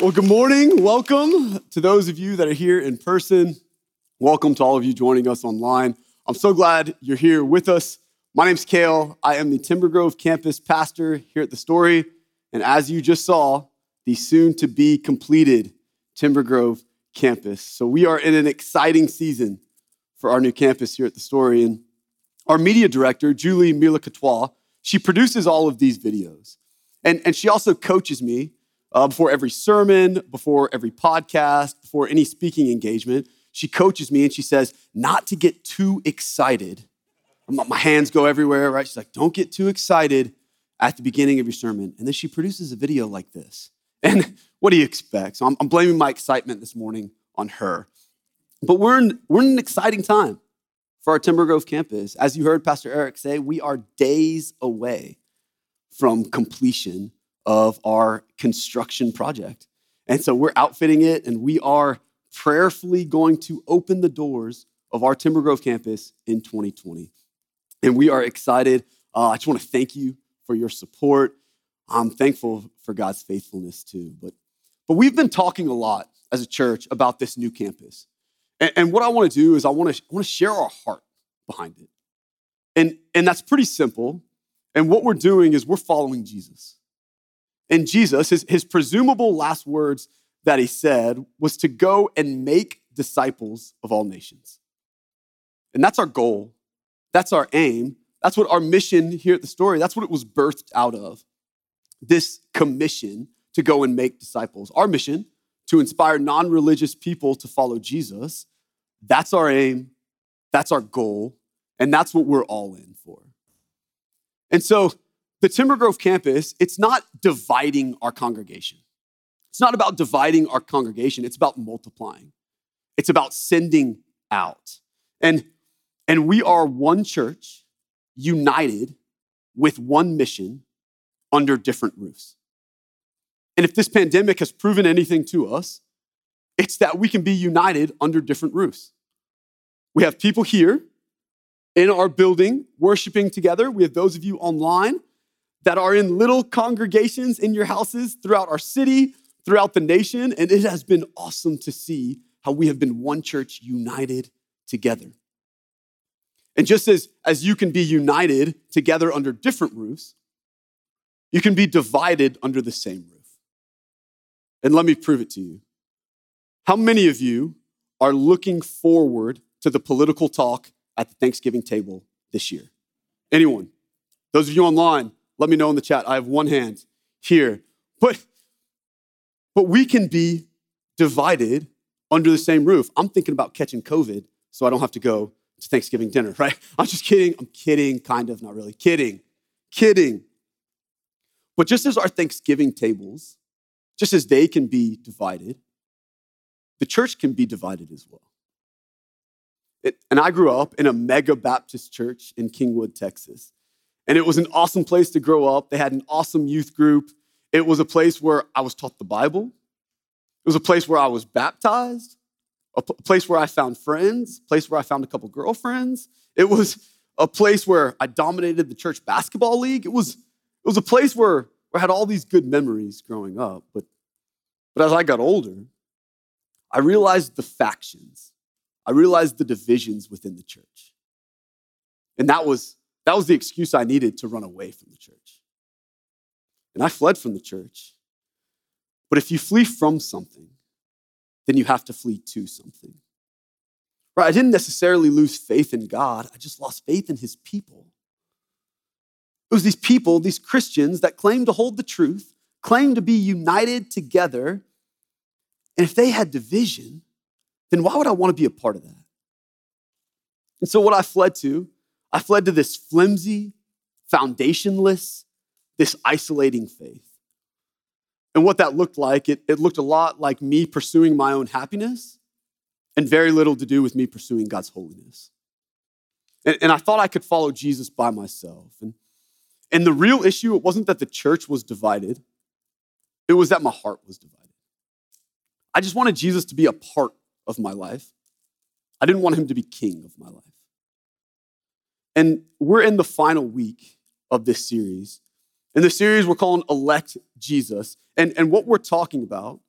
Well, good morning. Welcome to those of you that are here in person. Welcome to all of you joining us online. I'm so glad you're here with us. My name's Cale. I am the Timber Grove campus pastor here at The Story. And as you just saw, the soon-to-be completed Timber Grove campus. So we are in an exciting season for our new campus here at The Story. And our media director, Julie Mila Catois, she produces all of these videos. And she also coaches me before every sermon, before every podcast, before any speaking engagement. She coaches me and she says, not to get too excited. My hands go everywhere, right? She's like, don't get too excited at the beginning of your sermon. And then she produces a video like this. And what do you expect? So I'm blaming my excitement this morning on her. But we're in an exciting time for our Timber Grove campus. As you heard Pastor Eric say, we are days away from completion of our construction project. And so we're outfitting it, and we are prayerfully going to open the doors of our Timber Grove campus in 2020. And we are excited. I just want to thank you for your support. I'm thankful for God's faithfulness too. But we've been talking a lot as a church about this new campus. And what I want to do is I want to share our heart behind it. And that's pretty simple. And what we're doing is we're following Jesus. And Jesus, his presumable last words that he said was to go and make disciples of all nations. And that's our goal. That's our aim. That's what our mission here at The Story, that's what it was birthed out of. This commission to go and make disciples. Our mission to inspire non-religious people to follow Jesus. That's our aim. That's our goal. And that's what we're all in for. And so the Timber Grove campus, it's not dividing our congregation. It's not about dividing our congregation. It's about multiplying. It's about sending out. And we are one church united with one mission under different roofs. And if this pandemic has proven anything to us, it's that we can be united under different roofs. We have people here in our building worshiping together. We have those of you online that are in little congregations in your houses throughout our city, throughout the nation. And it has been awesome to see how we have been one church united together. And just as you can be united together under different roofs, you can be divided under the same roof. And let me prove it to you. How many of you are looking forward to the political talk at the Thanksgiving table this year? Anyone? Those of you online, let me know in the chat. I have one hand here. But we can be divided under the same roof. I'm thinking about catching COVID so I don't have to go to Thanksgiving dinner, right? I'm just kidding. I'm kidding, kind of, not really. Kidding. But just as our Thanksgiving tables, just as they can be divided, the church can be divided as well. And I grew up in a mega Baptist church in Kingwood, Texas. And it was an awesome place to grow up. They had an awesome youth group. It was a place where I was taught the Bible. It was a place where I was baptized, a place where I found friends, a place where I found a couple girlfriends. It was a place where I dominated the church basketball league. It was a place where I had all these good memories growing up, but as I got older, I realized the factions. I realized the divisions within the church. And that was the excuse I needed to run away from the church. And I fled from the church. But if you flee from something, then you have to flee to something. Right? I didn't necessarily lose faith in God. I just lost faith in his people. It was these people, these Christians that claimed to hold the truth, claimed to be united together. And if they had division, then why would I want to be a part of that? And so what I fled to this flimsy, foundationless, this isolating faith. And what that looked like, it looked a lot like me pursuing my own happiness and very little to do with me pursuing God's holiness. And I thought I could follow Jesus by myself. And the real issue, it wasn't that the church was divided. It was that my heart was divided. I just wanted Jesus to be a part of my life. I didn't want him to be king of my life. And we're in the final week of this series. In the series, we're calling Elect Jesus. And what we're talking about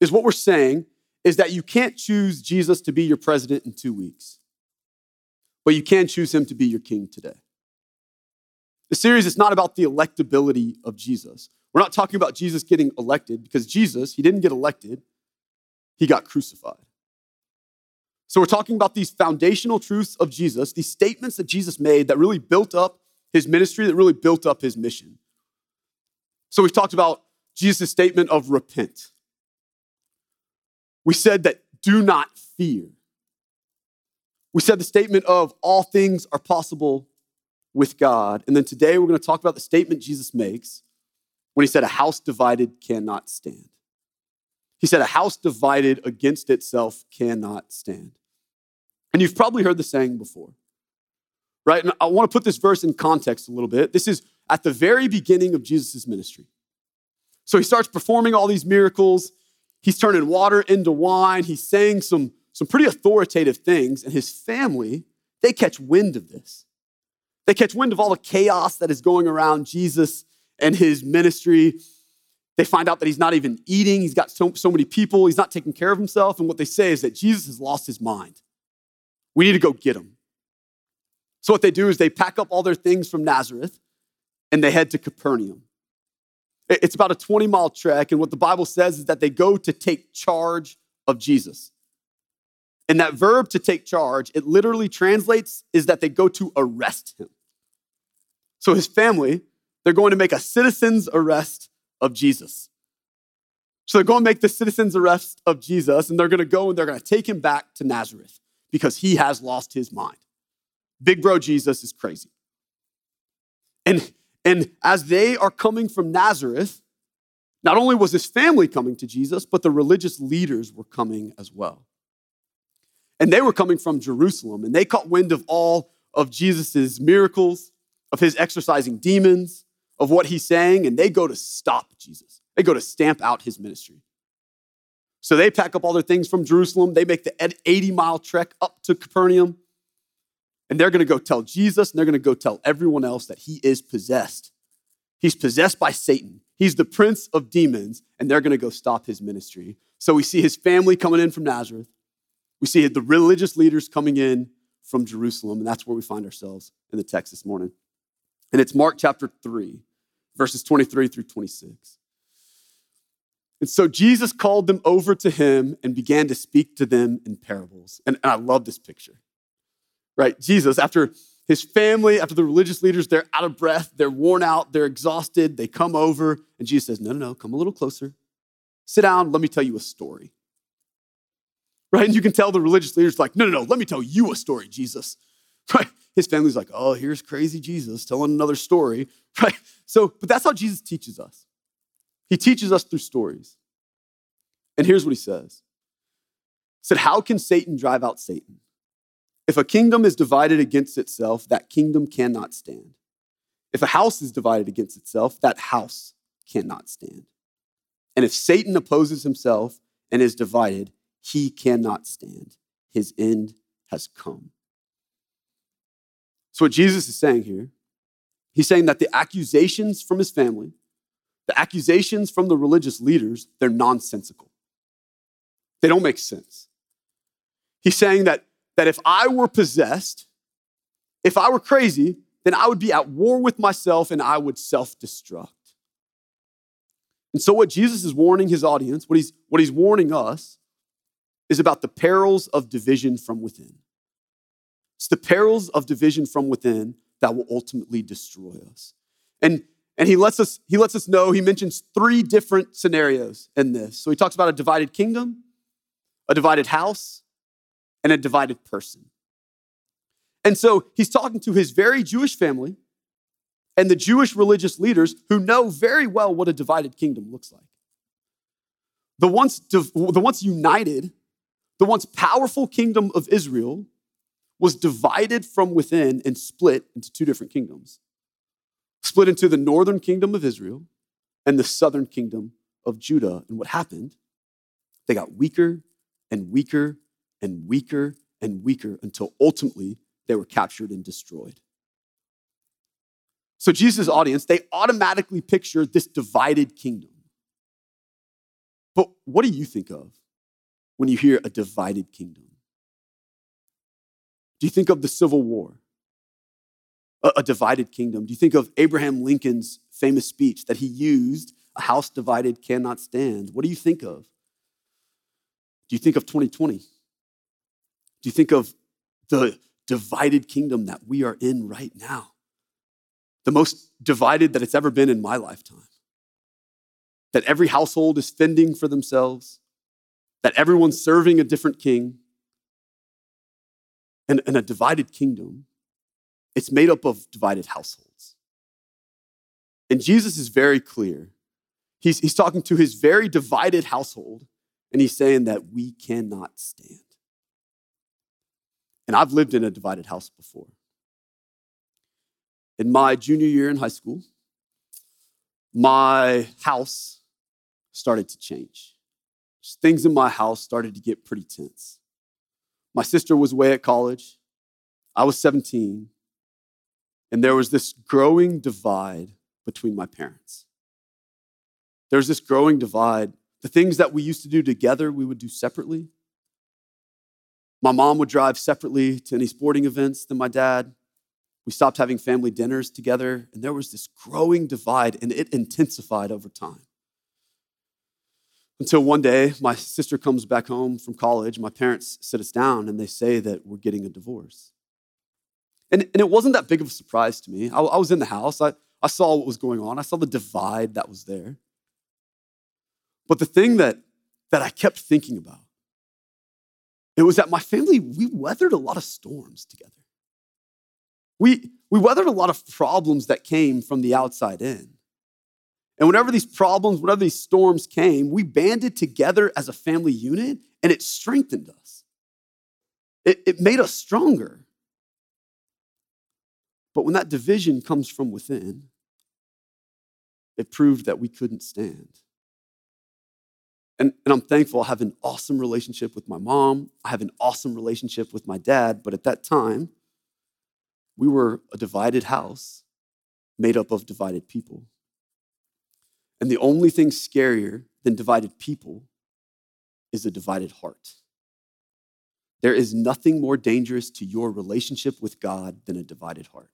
is what we're saying is that you can't choose Jesus to be your president in 2 weeks, but you can choose him to be your king today. The series is not about the electability of Jesus. We're not talking about Jesus getting elected because Jesus, he didn't get elected, he got crucified. So we're talking about these foundational truths of Jesus, these statements that Jesus made that really built up his ministry, that really built up his mission. So we've talked about Jesus' statement of repent. We said that do not fear. We said the statement of all things are possible with God. And then today we're going to talk about the statement Jesus makes when he said a house divided cannot stand. He said, a house divided against itself cannot stand. And you've probably heard the saying before, right? And I want to put this verse in context a little bit. This is at the very beginning of Jesus' ministry. So he starts performing all these miracles. He's turning water into wine. He's saying some pretty authoritative things. And his family, they catch wind of this. They catch wind of all the chaos that is going around Jesus and his ministry. They find out that he's not even eating. He's got so many people. He's not taking care of himself. And what they say is that Jesus has lost his mind. We need to go get him. So what they do is they pack up all their things from Nazareth and they head to Capernaum. It's about a 20-mile trek. And what the Bible says is that they go to take charge of Jesus. And that verb to take charge, it literally translates is that they go to arrest him. So his family, they're going to make a citizen's arrest of Jesus. So they're going to make the citizen's arrest of Jesus, and they're going to go and they're going to take him back to Nazareth because he has lost his mind. Big bro Jesus is crazy. And as they are coming from Nazareth, not only was his family coming to Jesus, but the religious leaders were coming as well. And they were coming from Jerusalem, and they caught wind of all of Jesus's miracles, of his exorcising demons, of what he's saying, and they go to stop Jesus. They go to stamp out his ministry. So they pack up all their things from Jerusalem. They make the 80-mile trek up to Capernaum, and they're going to go tell Jesus, and they're going to go tell everyone else that he is possessed. He's possessed by Satan. He's the prince of demons, and they're going to go stop his ministry. So we see his family coming in from Nazareth. We see the religious leaders coming in from Jerusalem, and that's where we find ourselves in the text this morning. And it's Mark chapter 3. Verses 23 through 26. And so Jesus called them over to him and began to speak to them in parables. And I love this picture, right? Jesus, after his family, after the religious leaders, they're out of breath, they're worn out, they're exhausted, they come over. And Jesus says, no, come a little closer. Sit down, let me tell you a story. Right? And you can tell the religious leaders like, no, let me tell you a story, Jesus. Right? His family's like, oh, here's crazy Jesus telling another story, right? So, but that's how Jesus teaches us. He teaches us through stories. And here's what he says. He said, how can Satan drive out Satan? If a kingdom is divided against itself, that kingdom cannot stand. If a house is divided against itself, that house cannot stand. And if Satan opposes himself and is divided, he cannot stand. His end has come. So what Jesus is saying here, he's saying that the accusations from his family, the accusations from the religious leaders, they're nonsensical. They don't make sense. He's saying that if I were possessed, if I were crazy, then I would be at war with myself and I would self-destruct. And so what Jesus is warning his audience, what he's warning us, is about the perils of division from within. It's the perils of division from within that will ultimately destroy us. And he lets us know, he mentions three different scenarios in this. So he talks about a divided kingdom, a divided house, and a divided person. And so he's talking to his very Jewish family and the Jewish religious leaders who know very well what a divided kingdom looks like. The once united, the once powerful kingdom of Israel was divided from within and split into two different kingdoms, split into the northern kingdom of Israel and the southern kingdom of Judah. And what happened? They got weaker and weaker and weaker and weaker until ultimately they were captured and destroyed. So Jesus' audience, they automatically picture this divided kingdom. But what do you think of when you hear a divided kingdom? Do you think of the Civil War? A divided kingdom? Do you think of Abraham Lincoln's famous speech that he used, "A house divided cannot stand"? What do you think of? Do you think of 2020? Do you think of the divided kingdom that we are in right now? The most divided that it's ever been in my lifetime. That every household is fending for themselves, that everyone's serving a different king. And in a divided kingdom, it's made up of divided households. And Jesus is very clear. He's talking to his very divided household, and he's saying that we cannot stand. And I've lived in a divided house before. In my junior year in high school, my house started to change. Things in my house started to get pretty tense. My sister was away at college. I was 17. And there was this growing divide between my parents. There was this growing divide. The things that we used to do together, we would do separately. My mom would drive separately to any sporting events than my dad. We stopped having family dinners together, and there was this growing divide, and it intensified over time. Until one day, my sister comes back home from college. My parents sit us down, and they say that we're getting a divorce. And it wasn't that big of a surprise to me. I was in the house. I saw what was going on. I saw the divide that was there. But the thing that I kept thinking about, it was that my family, we weathered a lot of storms together. We weathered a lot of problems that came from the outside in. And whenever these problems, whenever these storms came, we banded together as a family unit, and it strengthened us. It made us stronger. But when that division comes from within, it proved that we couldn't stand. And I'm thankful. I have an awesome relationship with my mom. I have an awesome relationship with my dad. But at that time, we were a divided house made up of divided people. And the only thing scarier than divided people is a divided heart. There is nothing more dangerous to your relationship with God than a divided heart.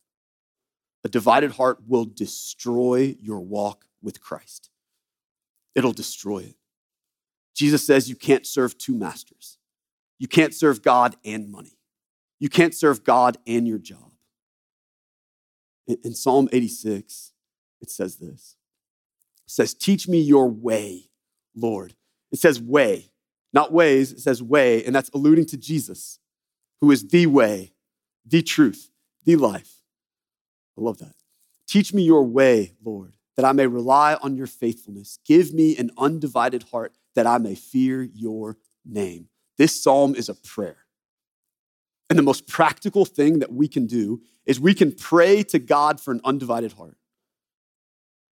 A divided heart will destroy your walk with Christ. It'll destroy it. Jesus says you can't serve two masters. You can't serve God and money. You can't serve God and your job. In Psalm 86, it says this. It says, "Teach me your way, Lord." It says way, not ways, it says way, and that's alluding to Jesus, who is the way, the truth, the life. I love that. "Teach me your way, Lord, that I may rely on your faithfulness. Give me an undivided heart that I may fear your name." This psalm is a prayer. And the most practical thing that we can do is we can pray to God for an undivided heart.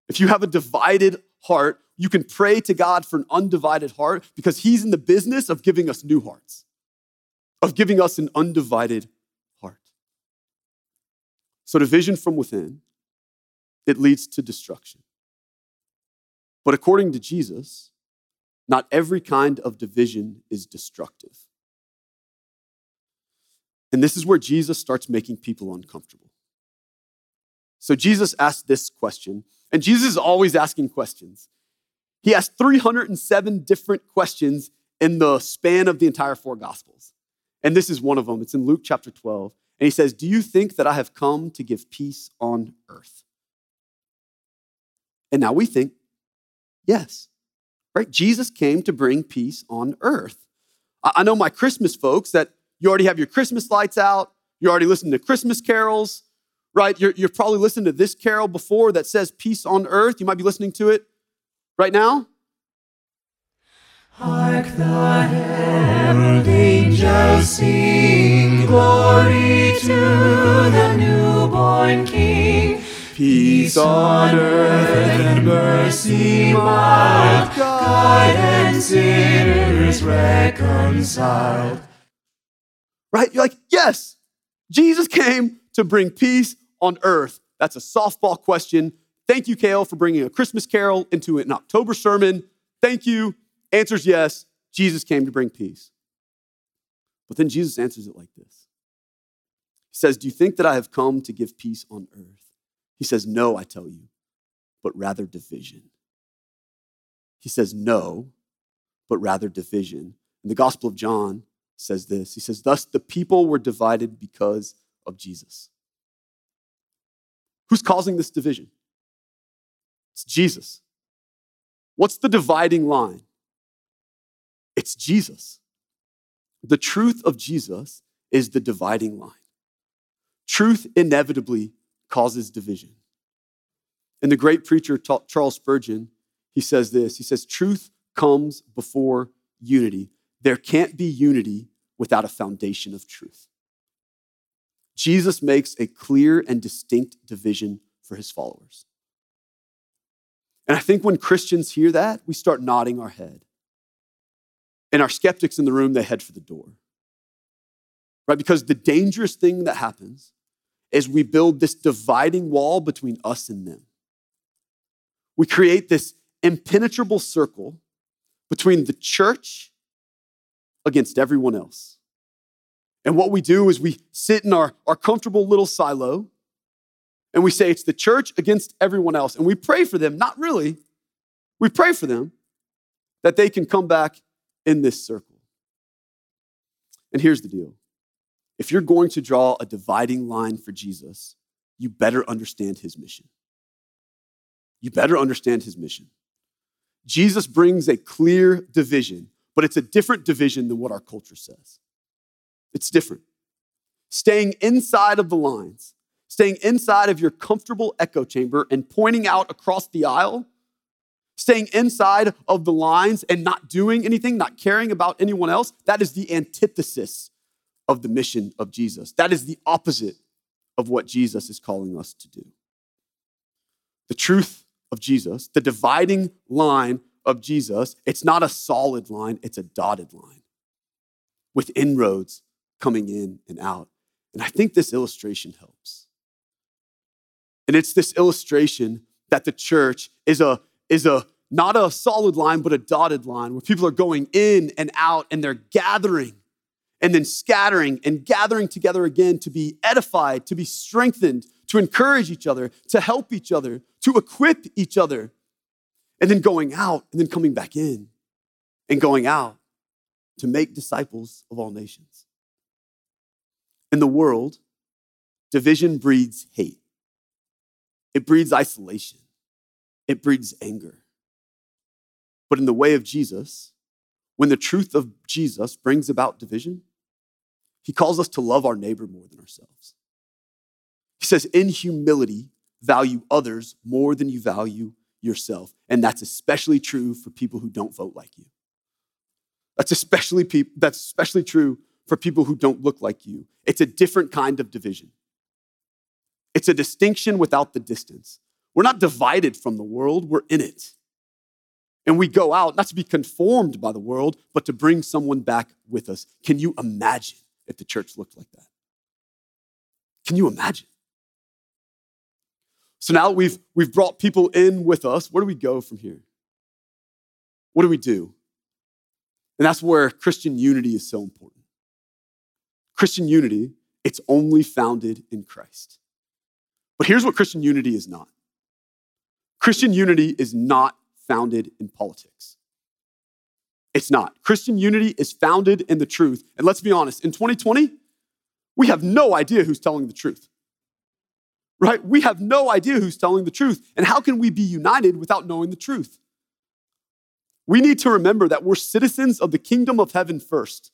If you have a divided heart, you can pray to God for an undivided heart because he's in the business of giving us new hearts, of giving us an undivided heart. So division from within, it leads to destruction. But according to Jesus, not every kind of division is destructive. And this is where Jesus starts making people uncomfortable. So Jesus asked this question, and Jesus is always asking questions. He asked 307 different questions in the span of the entire four Gospels. And this is one of them. It's in Luke chapter 12. And he says, "Do you think that I have come to give peace on earth?" And now we think, yes, right? Jesus came to bring peace on earth. I know my Christmas folks that you already have your Christmas lights out. You already listened to Christmas carols, right? You're probably listening to this carol before that says peace on earth. You might be listening to it right now. Hark the herald angels sing, glory to the newborn King. Peace on earth and mercy mild, God and sinners reconciled. Right? You're like, yes, Jesus came to bring peace on earth. That's a softball question. Thank you, Cale, for bringing a Christmas carol into an October sermon. Thank you. Answer's yes, Jesus came to bring peace. But then Jesus answers it like this. He says, do you think that I have come to give peace on earth? He says, no, I tell you, but rather division. He says, no, but rather division. And the Gospel of John says this. He says, thus the people were divided because of Jesus. Who's causing this division? It's Jesus. What's the dividing line? It's Jesus. The truth of Jesus is the dividing line. Truth inevitably causes division. And the great preacher, Charles Spurgeon, he says this. He says, truth comes before unity. There can't be unity without a foundation of truth. Jesus makes a clear and distinct division for his followers. And I think when Christians hear that, we start nodding our head. And our skeptics in the room, they head for the door. Right? Because the dangerous thing that happens is we build this dividing wall between us and them. We create this impenetrable circle between the church against everyone else. And what we do is we sit in our comfortable little silo and we say it's the church against everyone else. And we pray for them, not really. We pray for them that they can come back in this circle. And here's the deal. If you're going to draw a dividing line for Jesus, you better understand his mission. You better understand his mission. Jesus brings a clear division, but it's a different division than what our culture says. It's different. Staying inside of the lines, staying inside of your comfortable echo chamber and pointing out across the aisle, staying inside of the lines and not doing anything, not caring about anyone else, that is the antithesis of the mission of Jesus. That is the opposite of what Jesus is calling us to do. The truth of Jesus, the dividing line of Jesus, it's not a solid line, it's a dotted line with inroads coming in and out. And I think this illustration helps. And it's this illustration that the church is not a solid line, but a dotted line where people are going in and out and they're gathering and then scattering and gathering together again to be edified, to be strengthened, to encourage each other, to help each other, to equip each other, and then going out and then coming back in and going out to make disciples of all nations. In the world, division breeds hate. It breeds isolation. It breeds anger. But in the way of Jesus, when the truth of Jesus brings about division, he calls us to love our neighbor more than ourselves. He says, in humility, value others more than you value yourself. And that's especially true for people who don't vote like you. That's especially true for people who don't look like you. It's a different kind of division. It's a distinction without the distance. We're not divided from the world, we're in it. And we go out not to be conformed by the world, but to bring someone back with us. Can you imagine if the church looked like that? Can you imagine? So now we've brought people in with us. Where do we go from here? What do we do? And that's where Christian unity is so important. Christian unity, it's only founded in Christ. But here's what Christian unity is not. Christian unity is not founded in politics. It's not. Christian unity is founded in the truth. And let's be honest, in 2020, we have no idea who's telling the truth, right? We have no idea who's telling the truth. And how can we be united without knowing the truth? We need to remember that we're citizens of the kingdom of heaven first,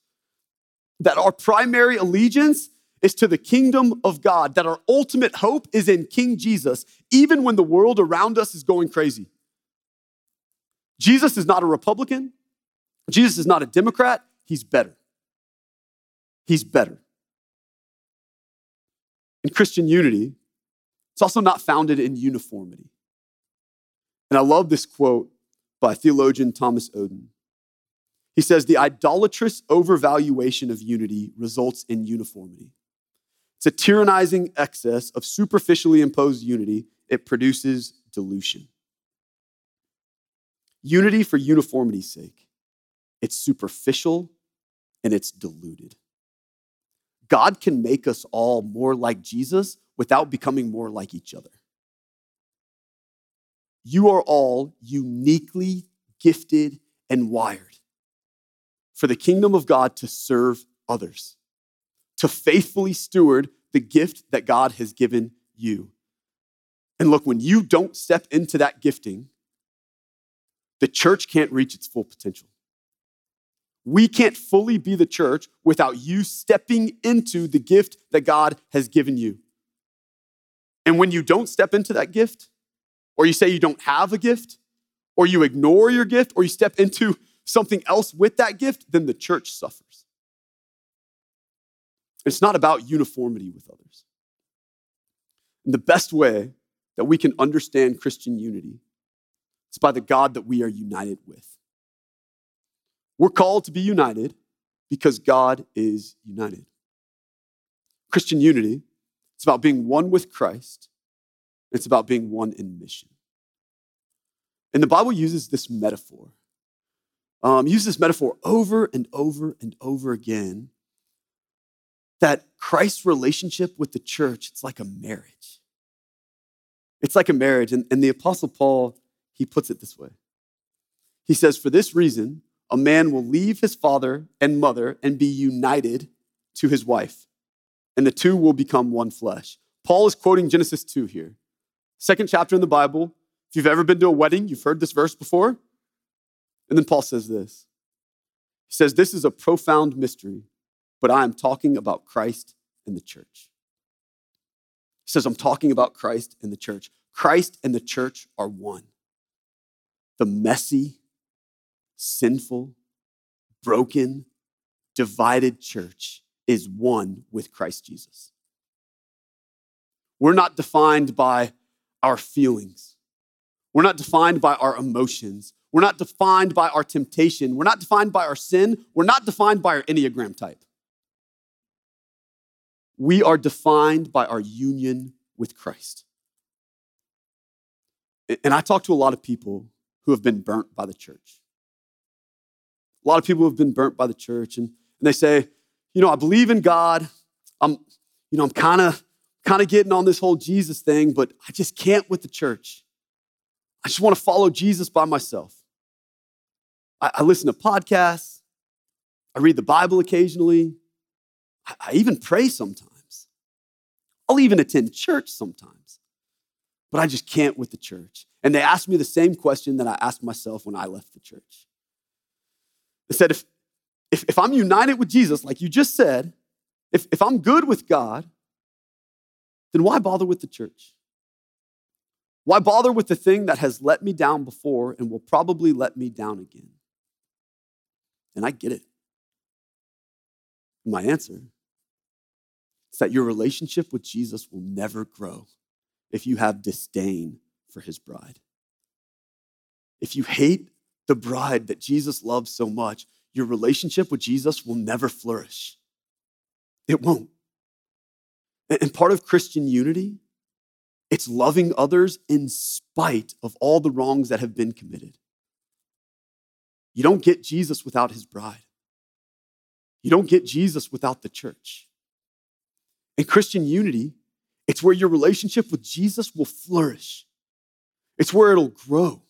that our primary allegiance is to the kingdom of God, that our ultimate hope is in King Jesus, even when the world around us is going crazy. Jesus is not a Republican. Jesus is not a Democrat. He's better. He's better. In Christian unity, it's also not founded in uniformity. And I love this quote by theologian Thomas Oden. He says, the idolatrous overvaluation of unity results in uniformity. It's a tyrannizing excess of superficially imposed unity. It produces dilution. Unity for uniformity's sake. it's superficial, and it's diluted. God can make us all more like Jesus without becoming more like each other. You are all uniquely gifted and wired for the kingdom of God to serve others, to faithfully steward the gift that God has given you. And look, when you don't step into that gifting, the church can't reach its full potential. We can't fully be the church without you stepping into the gift that God has given you. And when you don't step into that gift, or you say you don't have a gift, or you ignore your gift, or you step into something else with that gift, then the church suffers. It's not about uniformity with others. And the best way that we can understand Christian unity is by the God that we are united with. We're called to be united because God is united. Christian unity, it's about being one with Christ. It's about being one in mission. And the Bible uses this metaphor. Uses this metaphor over and over and over again, that Christ's relationship with the church, it's like a marriage. It's like a marriage. And the Apostle Paul, he puts it this way. He says, for this reason, a man will leave his father and mother and be united to his wife, and the two will become one flesh. Paul is quoting Genesis 2 here. Second chapter in the Bible. If you've ever been to a wedding, you've heard this verse before. And then Paul says this. He says, this is a profound mystery, but I am talking about Christ and the church. He says, I'm talking about Christ and the church. Christ and the church are one. The messy, sinful, broken, divided church is one with Christ Jesus. We're not defined by our feelings. We're not defined by our emotions. We're not defined by our temptation. We're not defined by our sin. We're not defined by our Enneagram type. We are defined by our union with Christ. And I talk to a lot of people who have been burnt by the church. A lot of people have been burnt by the church, and they say, you know, I believe in God. I'm kind of getting on this whole Jesus thing, but I just can't with the church. I just want to follow Jesus by myself. I listen to podcasts. I read the Bible occasionally. I even pray sometimes. I'll even attend church sometimes, but I just can't with the church. And they asked me the same question that I asked myself when I left the church. They said, if I'm united with Jesus, like you just said, if I'm good with God, then why bother with the church? Why bother with the thing that has let me down before and will probably let me down again? And I get it. My answer is that your relationship with Jesus will never grow if you have disdain for his bride. If you hate the bride that Jesus loves so much, your relationship with Jesus will never flourish. It won't. And part of Christian unity, it's loving others in spite of all the wrongs that have been committed. You don't get Jesus without his bride. You don't get Jesus without the church. And Christian unity, it's where your relationship with Jesus will flourish. It's where it'll grow.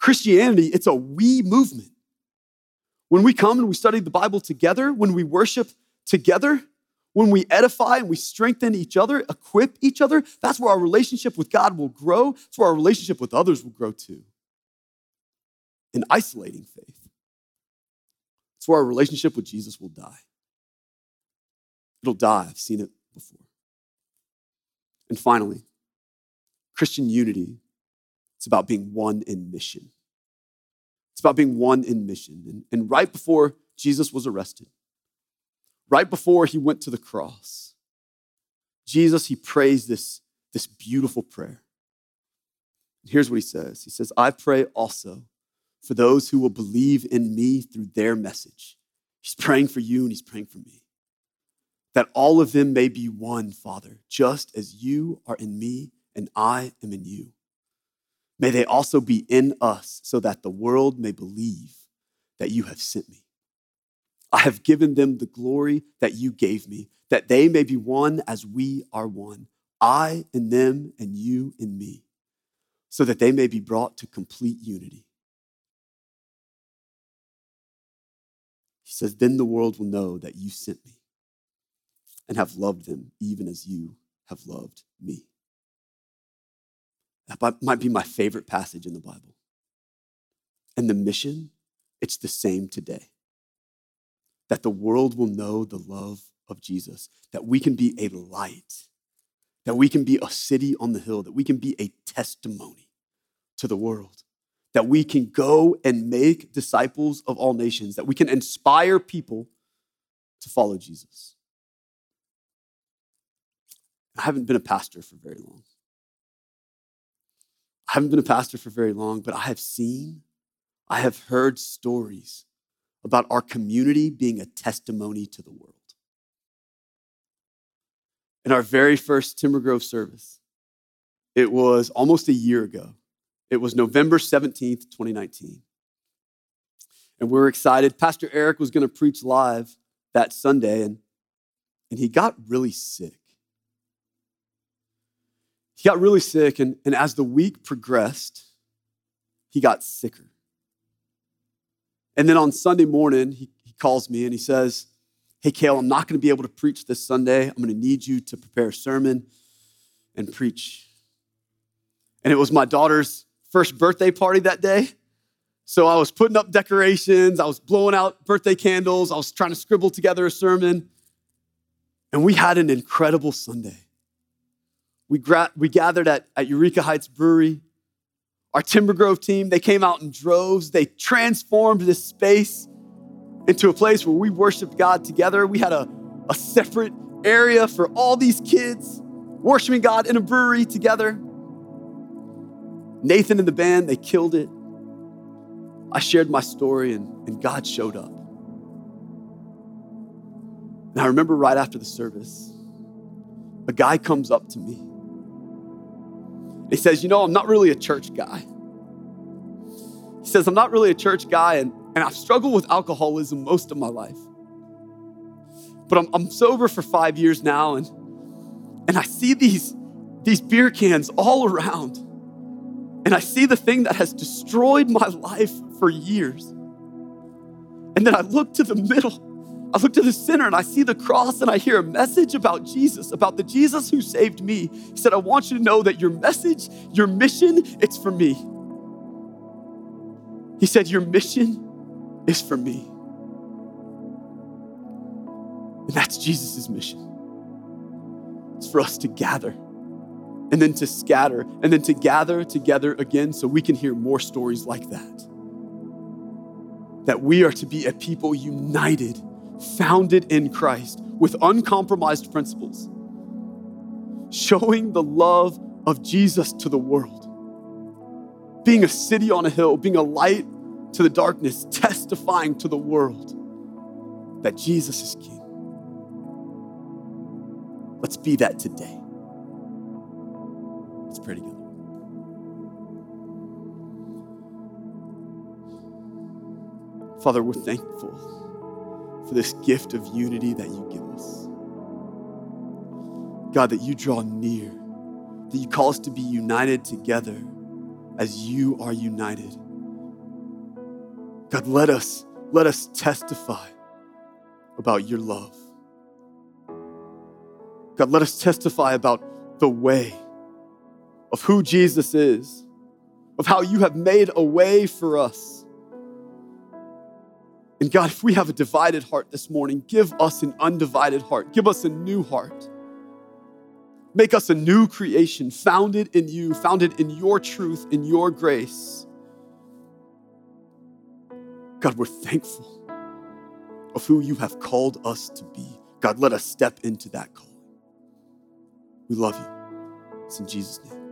Christianity, it's a we movement. When we come and we study the Bible together, when we worship together, when we edify and we strengthen each other, equip each other, that's where our relationship with God will grow. That's where our relationship with others will grow too. In isolating faith, that's where our relationship with Jesus will die. It'll die. I've seen it before. And finally, Christian unity, it's about being one in mission. It's about being one in mission. And right before Jesus was arrested, right before he went to the cross, Jesus, he prays this beautiful prayer. Here's what he says. He says, I pray also for those who will believe in me through their message. He's praying for you and he's praying for me. That all of them may be one, Father, just as you are in me and I am in you. May they also be in us so that the world may believe that you have sent me. I have given them the glory that you gave me, that they may be one as we are one, I in them and you in me, so that they may be brought to complete unity. He says, then the world will know that you sent me and have loved them even as you have loved me. That might be my favorite passage in the Bible. And the mission, it's the same today. That the world will know the love of Jesus, that we can be a light, that we can be a city on the hill, that we can be a testimony to the world, that we can go and make disciples of all nations, that we can inspire people to follow Jesus. I haven't been a pastor for very long. But I have seen, I have heard stories about our community being a testimony to the world. In our very first Timber Grove service, it was almost a year ago. It was November 17th, 2019. And we were excited. Pastor Eric was gonna preach live that Sunday, and he got really sick. And as the week progressed, he got sicker. And then on Sunday morning, he calls me and he says, hey, Cale, I'm not going to be able to preach this Sunday. I'm going to need you to prepare a sermon and preach. And it was my daughter's first birthday party that day. So I was putting up decorations. I was blowing out birthday candles. I was trying to scribble together a sermon. And we had an incredible Sunday. We gathered at Eureka Heights Brewery. Our Timber Grove team, they came out in droves. They transformed this space into a place where we worshiped God together. We had a separate area for all these kids, worshiping God in a brewery together. Nathan and the band, they killed it. I shared my story and God showed up. And I remember right after the service, a guy comes up to me. He says, I'm not really a church guy. And I've struggled with alcoholism most of my life. But I'm sober for 5 years now, and I see these beer cans all around. And I see the thing that has destroyed my life for years. And then I look to the middle, I look to the center, and I see the cross, and I hear a message about Jesus, about the Jesus who saved me. He said, I want you to know that your message, your mission, it's for me. He said, your mission is for me. And that's Jesus's mission. It's for us to gather and then to scatter and then to gather together again so we can hear more stories like that. That we are to be a people united, founded in Christ with uncompromised principles, showing the love of Jesus to the world, being a city on a hill, being a light to the darkness, testifying to the world that Jesus is King. Let's be that today. Let's pray together. Father, we're thankful for this gift of unity that you give us. God, that you draw near, that you call us to be united together as you are united. God, let us testify about your love. God, let us testify about the way of who Jesus is, of how you have made a way for us. And God, if we have a divided heart this morning, give us an undivided heart. Give us a new heart. Make us a new creation founded in you, founded in your truth, in your grace. God, we're thankful of who you have called us to be. God, let us step into that call. We love you. It's in Jesus' name.